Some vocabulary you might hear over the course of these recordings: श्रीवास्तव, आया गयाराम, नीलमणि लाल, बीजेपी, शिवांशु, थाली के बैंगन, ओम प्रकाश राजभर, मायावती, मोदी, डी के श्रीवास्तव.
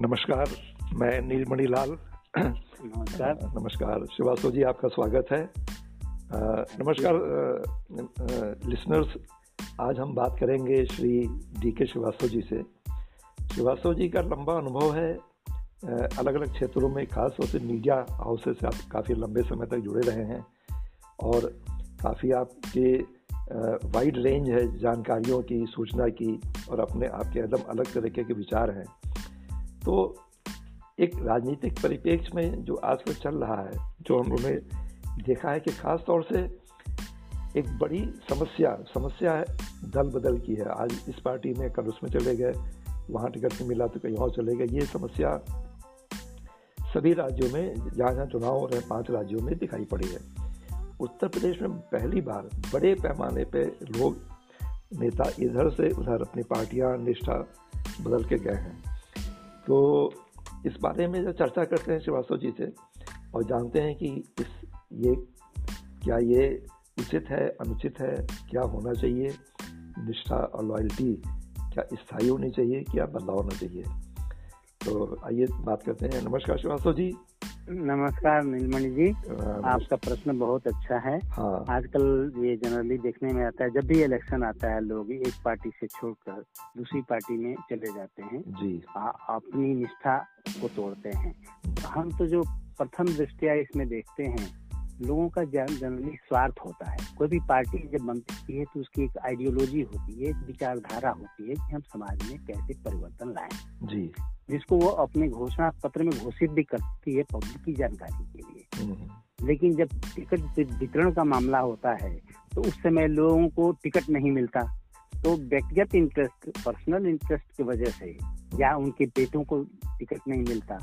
नमस्कार, मैं नीलमणि लाल। नमस्कार शिवांशु जी, आपका स्वागत है। नमस्कार लिसनर्स, आज हम बात करेंगे श्री डी के श्रीवास्तव जी से। श्रीवास्तव जी का लंबा अनुभव है अलग अलग क्षेत्रों में, खास तौर से मीडिया हाउसेस से आप काफ़ी लंबे समय तक जुड़े रहे हैं और काफ़ी आपके वाइड रेंज है जानकारियों की, सूचना की, और अपने आपके एकदम अलग तरीके के विचार हैं। तो एक राजनीतिक परिप्रेक्ष्य में जो आजकल चल रहा है, जो हम लोगों ने देखा है कि खास तौर से एक बड़ी समस्या है, दल बदल की है। आज इस पार्टी में, कल उसमें चले गए, वहाँ टिकट नहीं मिला तो कहीं और चले गए। ये समस्या सभी राज्यों में, जहाँ जहाँ चुनाव हो रहे हैं, 5 राज्यों में दिखाई पड़ी है। उत्तर प्रदेश में पहली बार बड़े पैमाने पे लोग, नेता इधर से उधर अपनी पार्टियाँ, निष्ठा बदल के गए हैं। तो इस बारे में जो चर्चा करते हैं श्रीवास्तव जी से और जानते हैं कि ये उचित है, अनुचित है, क्या होना चाहिए, निष्ठा और लॉयल्टी क्या स्थायी होनी चाहिए, क्या बदलाव होना चाहिए। तो आइए बात करते हैं। नमस्कार श्रीवास्तव जी। नमस्कार नीलमणि जी, आपका प्रश्न बहुत अच्छा है। हाँ। आजकल ये जनरली देखने में आता है, जब भी इलेक्शन आता है लोग एक पार्टी से छोड़कर दूसरी पार्टी में चले जाते हैं जी, अपनी निष्ठा को तोड़ते हैं। हम तो जो प्रथम दृष्टिया इसमें देखते हैं, लोगों का जनरली स्वार्थ होता है। कोई भी पार्टी जब बनती है तो उसकी एक आइडियोलॉजी होती है, एक विचारधारा होती है कि हम समाज में कैसे परिवर्तन लाएं जी, जिसको वो अपने घोषणा पत्र में घोषित भी करती है पब्लिक की जानकारी के लिए। लेकिन जब टिकट वितरण का मामला होता है तो उस समय लोगों को टिकट नहीं मिलता, तो व्यक्तिगत इंटरेस्ट, पर्सनल इंटरेस्ट की वजह से, या उनके बेटों को टिकट नहीं मिलता,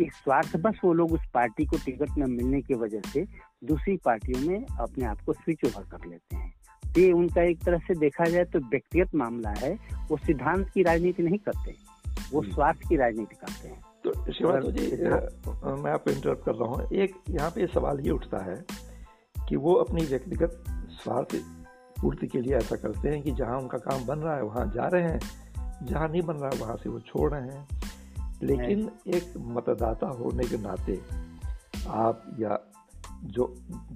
एक स्वार्थ बस वो लोग उस पार्टी को टिकट न मिलने की वजह से दूसरी पार्टियों में अपने आप को स्विच ओवर कर लेते हैं। तो ये उनका एक तरह से देखा जाए तो व्यक्तिगत मामला है, वो सिद्धांत की राजनीति नहीं करते, वो स्वार्थ की राजनीति करते हैं। तो शिवांशु जी, मैं आपको इंटरप्ट कर रहा हूँ। एक यहाँ पे सवाल ये उठता है कि वो अपनी व्यक्तिगत स्वार्थ पूर्ति के लिए ऐसा करते हैं कि जहाँ उनका काम बन रहा है वहाँ जा रहे हैं, जहाँ नहीं बन रहा है वहाँ से वो छोड़ रहे हैं। लेकिन एक मतदाता होने के नाते आप या जो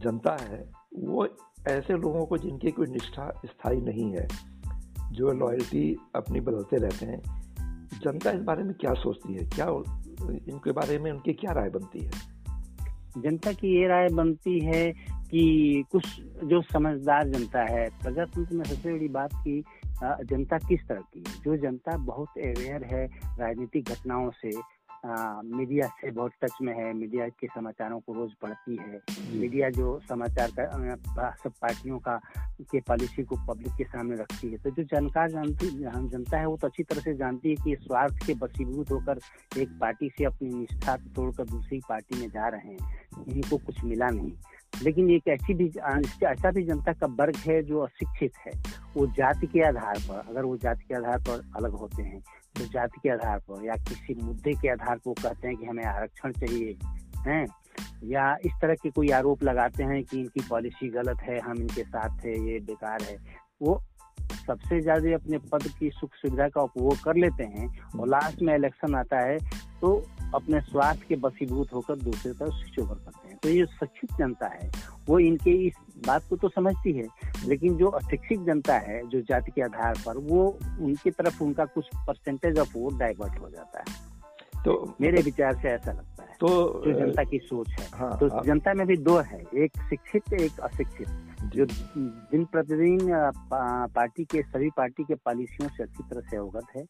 जनता है, वो ऐसे लोगों को जिनकी कोई निष्ठा स्थायी नहीं है, जो लॉयल्टी अपनी बदलते रहते हैं, जनता इस बारे में क्या सोचती है, क्या इनके बारे में उनकी क्या राय बनती है? जनता की ये राय बनती है कि कुछ जो समझदार जनता है, प्रजातंत्र में सबसे बड़ी बात की जनता किस तरह की, जो जनता बहुत अवेयर है राजनीतिक घटनाओं से, मीडिया से बहुत टच में है, मीडिया के समाचारों को रोज पढ़ती है, मीडिया जो समाचार का सब पार्टियों का के पॉलिसी को पब्लिक के सामने रखती है। तो जो जनता है वो तो अच्छी तरह से जानती है कि स्वार्थ के बसीभूत होकर एक पार्टी से अपनी निष्ठा तोड़कर दूसरी पार्टी में जा रहे हैं, इनको कुछ मिला नहीं। लेकिन एक ऐसा भी जनता का वर्ग है जो अशिक्षित है, वो जाति के आधार पर, अगर वो जाति के आधार पर अलग होते हैं तो जाति के आधार पर या किसी मुद्दे के आधार पर वो कहते हैं कि हमें आरक्षण चाहिए हैं, या इस तरह के कोई आरोप लगाते हैं कि इनकी पॉलिसी गलत है, हम इनके साथ थे, ये बेकार है। वो सबसे ज्यादा अपने पद की सुख सुविधा का उपभोग कर लेते हैं और लास्ट में इलेक्शन आता है तो अपने स्वार्थ के बसीभूत होकर दूसरे तरफ स्विच ओवर करते हैं। तो ये शिक्षित जनता है, वो इनके इस बात को तो समझती है, लेकिन जो अशिक्षित जनता है, जो जाति के आधार पर, वो उनकी तरफ उनका कुछ परसेंटेज ऑफ वोट डाइवर्ट हो जाता है। तो मेरे विचार से ऐसा लगता है। तो जो जनता की सोच है, हाँ, तो जनता में भी दो है, एक शिक्षित एक अशिक्षित, जो दिन प्रतिदिन पार्टी के सभी पार्टी के पॉलिसियों से अच्छी तरह से अवगत है,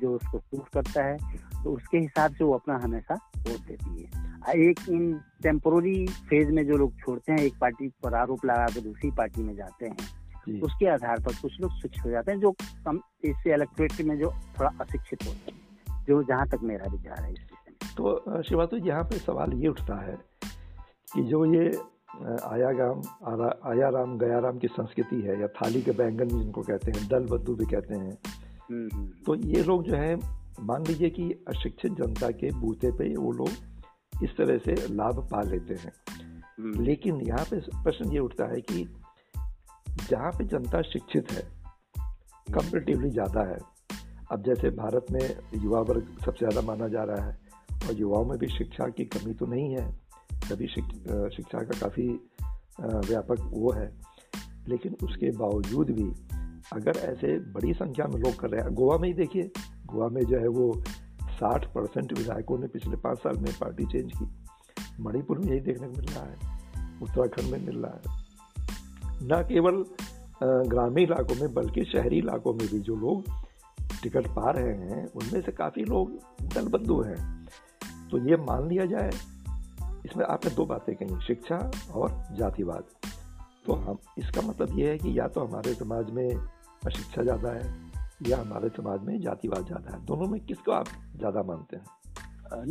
जो उसको सूट करता है तो उसके हिसाब से वो अपना हमेशा वोट देती है। एक इन टेम्पोररी फेज में जो लोग छोड़ते हैं, एक पार्टी पर आरोप लगा कर दूसरी पार्टी में जाते हैं, उसके आधार पर कुछ लोग स्विच हो जाते हैं, जो कम इससे इलेक्ट्रेट में जो थोड़ा अशिक्षित होते हैं, जो जहाँ तक मेरा विचार है। तो श्रीवास्तव जी, यहाँ पे सवाल ये उठता है कि जो ये आया गयाराम की संस्कृति है, या थाली के बैंगन जिनको कहते हैं, दल बदलू भी कहते हैं, तो ये लोग जो है, मान लीजिए कि अशिक्षित जनता के बूते पे वो लोग इस तरह से लाभ पा लेते हैं। लेकिन यहाँ पे प्रश्न ये उठता है कि जहाँ पे जनता शिक्षित है, कंपेरेटिवली ज़्यादा है, अब जैसे भारत में युवा वर्ग सबसे ज़्यादा माना जा रहा है और युवाओं में भी शिक्षा की कमी तो नहीं है, तभी शिक्षा का काफ़ी व्यापक वो है। लेकिन उसके बावजूद भी अगर ऐसे बड़ी संख्या में लोग कर रहे हैं, गोवा में ही देखिए, गोवा में जो है वो 60% विधायकों ने पिछले 5 साल में पार्टी चेंज की। मणिपुर में यही देखने को मिल रहा है, उत्तराखंड में मिल रहा है। न केवल ग्रामीण इलाकों में बल्कि शहरी इलाकों में भी जो लोग टिकट पा रहे हैं उनमें से काफ़ी लोग दलबंधु हैं। तो ये मान लिया जाए, इसमें आपने 2 बातें कही, शिक्षा और जातिवाद। तो हम इसका मतलब ये है कि या तो हमारे समाज में शिक्षा ज़्यादा है या हमारे समाज में जातिवाद ज़्यादा है। दोनों में किसको आप ज़्यादा मानते हैं?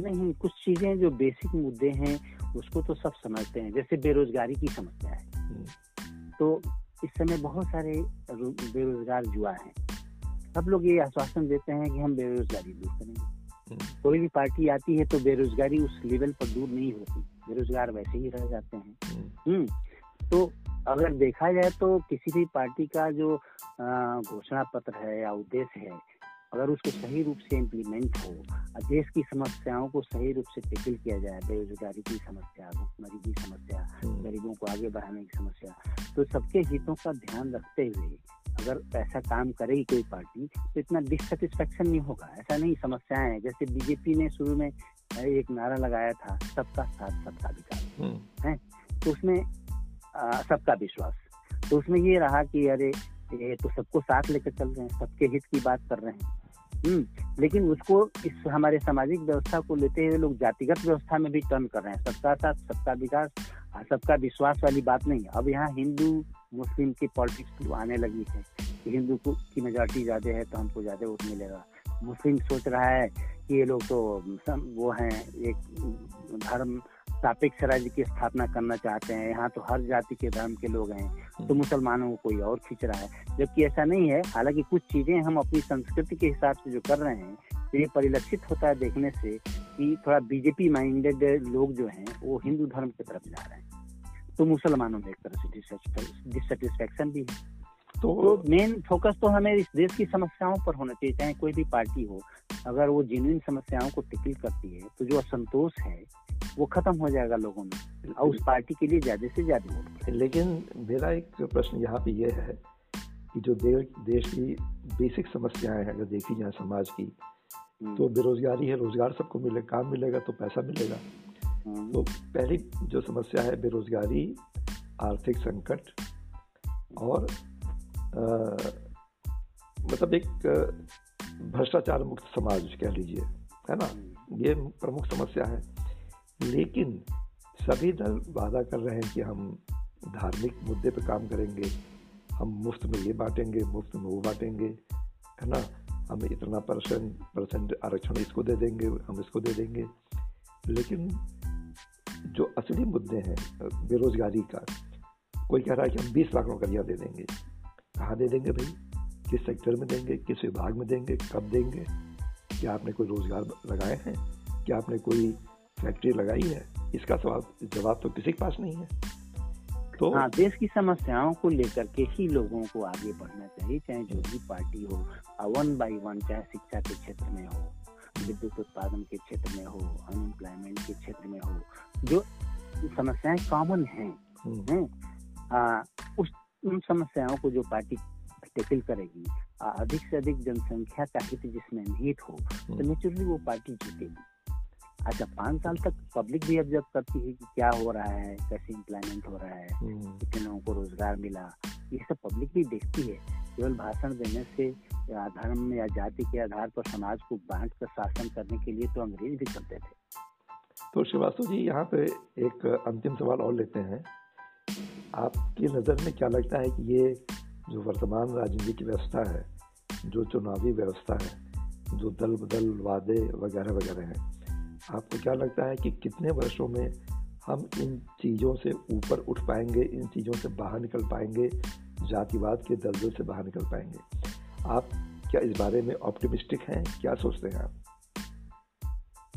नहीं, कुछ चीज़ें जो बेसिक मुद्दे हैं उसको तो सब समझते हैं। जैसे बेरोजगारी की समस्या है, तो इस समय बहुत सारे बेरोजगार युवा हैं। सब लोग ये आश्वासन देते हैं कि हम बेरोजगारी दूर करेंगे। कोई भी पार्टी आती है तो बेरोजगारी उस लेवल पर दूर नहीं होती, बेरोजगार वैसे ही रह जाते हैं। तो अगर देखा जाए तो किसी भी पार्टी का जो घोषणा पत्र है या उद्देश्य है, अगर उसको सही रूप से इम्प्लीमेंट हो, देश की समस्याओं को सही रूप से टैकल किया जाए, बेरोजगारी की समस्या, भुखमरी की समस्या, गरीबों को आगे बढ़ाने की समस्या, तो सबके हितों का ध्यान रखते हुए अगर ऐसा काम करेगी कोई पार्टी तो इतना डिससेटिस्फेक्शन नहीं होगा। ऐसा नहीं, समस्याएं हैं। जैसे बीजेपी ने शुरू में एक नारा लगाया था, सबका साथ सबका विकास है, तो उसमें सबका विश्वास, तो उसमें ये रहा कि अरे ये तो सबको साथ लेकर चल रहे हैं, सबके हित की बात कर रहे हैं। लेकिन उसको इस हमारे सामाजिक व्यवस्था को लेते हुए लोग जातिगत व्यवस्था में भी टर्न कर रहे हैं। सबका साथ सबका विकास, सबका विश्वास वाली बात नहीं। अब यहाँ हिंदू मुस्लिम की पॉलिटिक्स आने लगी है कि हिंदू की मेजॉरिटी ज़्यादा है तो हमको ज़्यादा वोट मिलेगा। मुस्लिम सोच रहा है कि ये लोग तो वो हैं, एक धर्म सापेक्ष राज्य की स्थापना करना चाहते हैं, यहाँ तो हर जाति के धर्म के लोग हैं, तो मुसलमानों को कोई और खींच रहा है, जबकि ऐसा नहीं है। हालांकि कुछ चीज़ें हम अपनी संस्कृति के हिसाब से जो कर रहे हैं, तो ये परिलक्षित होता है देखने से कि थोड़ा बीजेपी माइंडेड लोग जो हैं वो हिंदू धर्म की तरफ जा रहे हैं, तो मुसलमानों में एक तरह से डिससेटिस्फेक्शन भी है। तो मेन फोकस तो हमें इस देश की समस्याओं पर होना चाहिए, चाहे कोई भी पार्टी हो। अगर वो जेन्युइन समस्याओं को टैकल करती है तो जो असंतोष है वो खत्म हो जाएगा लोगों में, और उस पार्टी के लिए ज्यादा से ज्यादा वोट पड़ेगा। लेकिन मेरा एक प्रश्न यहाँ पे ये है कि जो देश की बेसिक समस्याएं हैं अगर देखी जाए समाज की, तो बेरोजगारी है, रोजगार सबको मिले, काम मिलेगा तो पैसा मिलेगा। तो पहली जो समस्या है बेरोजगारी, आर्थिक संकट और मतलब एक भ्रष्टाचार मुक्त समाज कह लीजिए, है ना, ये प्रमुख समस्या है। लेकिन सभी दल वादा कर रहे हैं कि हम धार्मिक मुद्दे पर काम करेंगे, हम मुफ्त में ये बांटेंगे, मुफ्त में वो बांटेंगे, है ना, हम इतना परसेंट आरक्षण इसको दे देंगे, हम इसको दे देंगे। लेकिन जो असली मुद्दे हैं बेरोजगारी का, कोई कह रहा है कि हम 20 लाख नौकरियाँ दे देंगे। कहाँ दे देंगे भाई? किस सेक्टर में देंगे, किस विभाग में देंगे, कब देंगे? क्या आपने कोई रोजगार लगाए हैं? क्या आपने कोई फैक्ट्री लगाई है? इसका सवाल जवाब तो किसी के पास नहीं है। तो हाँ, देश की समस्याओं को लेकर के ही लोगों को आगे बढ़ना चाहिए, चाहे जो भी पार्टी हो, वन बाई वन, चाहे शिक्षा के क्षेत्र में हो, विद्युत उत्पादन के क्षेत्र में हो, अनएम्प्लॉयमेंट के क्षेत्र में हो, जो समस्याएं कॉमन हैं उन समस्याओं को जो पार्टी टैकल करेगी, अधिक से अधिक जनसंख्या का हित जिसमें निहित हो, तो नेचुरली वो पार्टी जीतेगी। अच्छा, 5 साल तक पब्लिक भी ऑब्जर्व करती है कि क्या हो रहा है, कैसे इम्प्लायमेंट हो रहा है, कितने लोगों को रोजगार मिला, ये सब पब्लिक भी देखती है। केवल भाषण देने से या धर्म या जाति के आधार पर समाज को बांट कर शासन करने के लिए तो अंग्रेज भी करते थे। तो श्रीवास्तव जी, यहाँ पे एक अंतिम सवाल और लेते हैं। आपकी नज़र में क्या लगता है कि ये जो वर्तमान राजनीति की व्यवस्था है, जो चुनावी व्यवस्था है, जो दल बदल वादे वगैरह वगैरह हैं, आपको क्या लगता है कि कितने वर्षों में हम इन चीज़ों से ऊपर उठ पाएंगे, इन चीज़ों से बाहर निकल पाएंगे, जातिवाद के दलदल से बाहर निकल पाएंगे? आप क्या इस बारे में ऑप्टिमिस्टिक हैं? क्या सोचते हैं आप?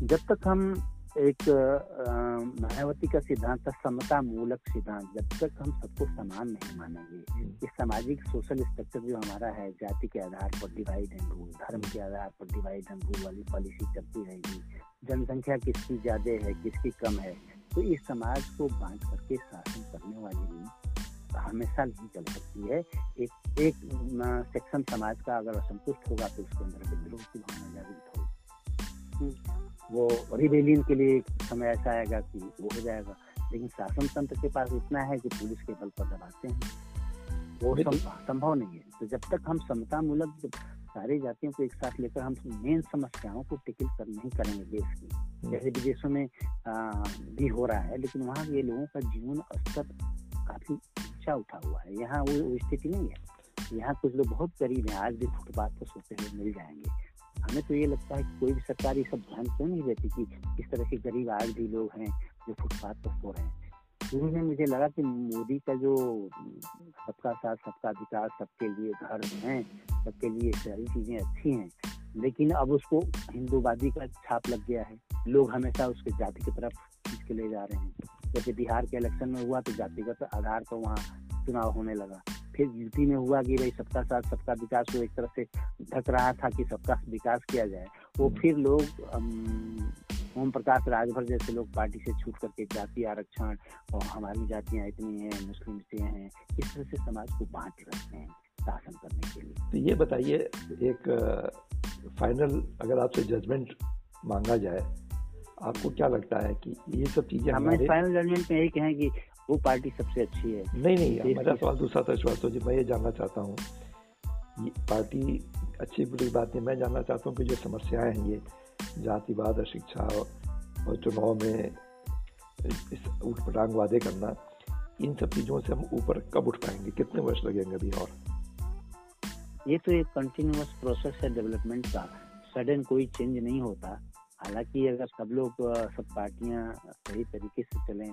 जब तक हम एक मायावती का सिद्धांत था, समता मूलक सिद्धांत। जब तक हम सबको समान नहीं मानेंगे, ये सामाजिक सोशल स्ट्रक्चर जो हमारा है, जाति के आधार पर डिवाइड एंड रूल, धर्म के आधार पर डिवाइड एंड रूल वाली पॉलिसी चलती रहेगी, जनसंख्या किसकी ज्यादा है किसकी कम है, तो इस समाज को बांट करके शासन करने वाली हमेशा नहीं चल सकती है। एक सेक्शन समाज का अगर असंतुष्ट होगा तो उसके अंदर विद्रोह की भावना जागृत होगी, वो रिबेलियन के लिए समय ऐसा आएगा कि वो हो जाएगा। लेकिन शासन तंत्र के पास इतना है कि पुलिस के बल पर दबाते हैं, वो संभव नहीं है। तो जब तक हम समता मूलक सारी जातियों को एक साथ लेकर हम मेन समस्याओं को टिकल कर नहीं करेंगे देश की, जैसे विदेशों में भी हो रहा है, लेकिन वहाँ ये लोगों का जीवन स्तर काफी ऊंचा उठा हुआ है, यहाँ वो स्थिति नहीं है। यहाँ कुछ लोग बहुत गरीब हैं, आज भी फुटपाथ पर सोते हुए मिल जाएंगे। हमें तो ये लगता है कि कोई भी सरकार ये सब ध्यान क्यों नहीं देती कि इस तरह के गरीब आज भी लोग हैं जो फुटपाथ पर सो रहे हैं। शुरू में मुझे लगा कि मोदी का जो सबका साथ सबका विकास, सबके लिए घर हैं, सबके लिए सारी चीज़ें अच्छी हैं, लेकिन अब उसको हिंदूवादी का छाप लग गया है। लोग हमेशा उसके जाति की तरफ खींच के ले जा रहे हैं। जैसे बिहार के इलेक्शन में हुआ तो जातिगत आधार पर वहाँ चुनाव होने लगा। फिर यूपी में हुआ कि भाई सबका साथ सबका विकास को एक तरह से ढक रहा था कि सबका विकास किया जाए, वो फिर लोग ओम प्रकाश राजभर जैसे लोग पार्टी से छूट करके जाति आरक्षण और हमारी जातियाँ इतनी हैं, मुस्लिम से हैं, इस तरह से समाज को बांट रखते हैं शासन करने के लिए। तो ये बताइए, एक फाइनल अगर आपसे जजमेंट मांगा जाए, आपको क्या लगता है कि ये सब चीज़ें हमारे फाइनल जजमेंट में एक है कि वो पार्टी सबसे अच्छी है? नहीं, मेरा सवाल दूसरा था श्रीवास्तव जी, मैं ये जानना चाहता हूँ पार्टी अच्छी बुरी बात नहीं, मैं जानना चाहता हूँ कि जो समस्याएं हैं ये जातिवाद, अशिक्षा और चुनाव में उठपटांग वादे करना, इन सब चीज़ों से हम ऊपर कब उठ पाएंगे, कितने वर्ष लगेंगे अभी? और ये तो एक कंटिन्यूअस प्रोसेस है डेवलपमेंट का, सडन कोई चेंज नहीं होता। हालांकि अगर सब लोग, सब पार्टियां सही तरीके से चलें,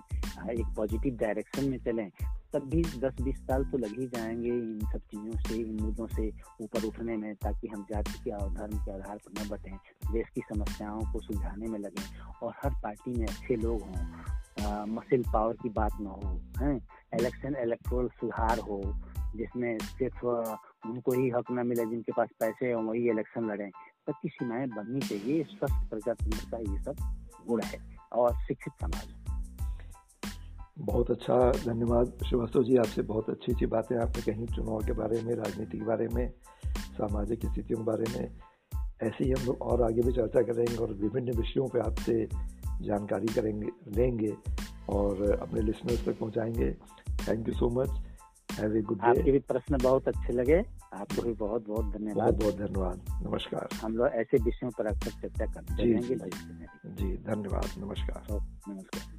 एक पॉजिटिव डायरेक्शन में चलें, तब भी 10-20 साल तो लग ही जाएंगे इन सब चीज़ों से, इन मुद्दों से ऊपर उठने में, ताकि हम जाति के और धर्म के आधार पर न बटें, देश की समस्याओं को सुलझाने में लगें, और हर पार्टी में अच्छे लोग हों, मसल पावर की बात ना हो, हैं, इलेक्ट्रोल सुधार हो जिसमें सिर्फ उनको ही हक ना मिले जिनके पास पैसे हों वही इलेक्शन लड़ें, तब की सीमाएँ बननी चाहिए। स्वस्थ प्रजातंत्र का ये सब गुण है, और शिक्षित समाज। बहुत अच्छा, धन्यवाद श्रीवास्तव जी, आपसे बहुत अच्छी अच्छी बातें आपने कहीं, चुनाव के बारे में, राजनीति के बारे में, सामाजिक स्थितियों के बारे में। ऐसे ही हम लोग और आगे भी चर्चा करेंगे और विभिन्न विषयों पर आपसे जानकारी लेंगे और अपने लिसनर्स तक पहुँचाएँगे। Thank you so much, have a good day. आपके भी प्रश्न बहुत अच्छे लगे, आपको भी बहुत बहुत धन्यवाद। बहुत धन्यवाद, नमस्कार। हम लोग ऐसे विषयों पर अक्सर चर्चा करते रहेंगे। जी, धन्यवाद, नमस्कार।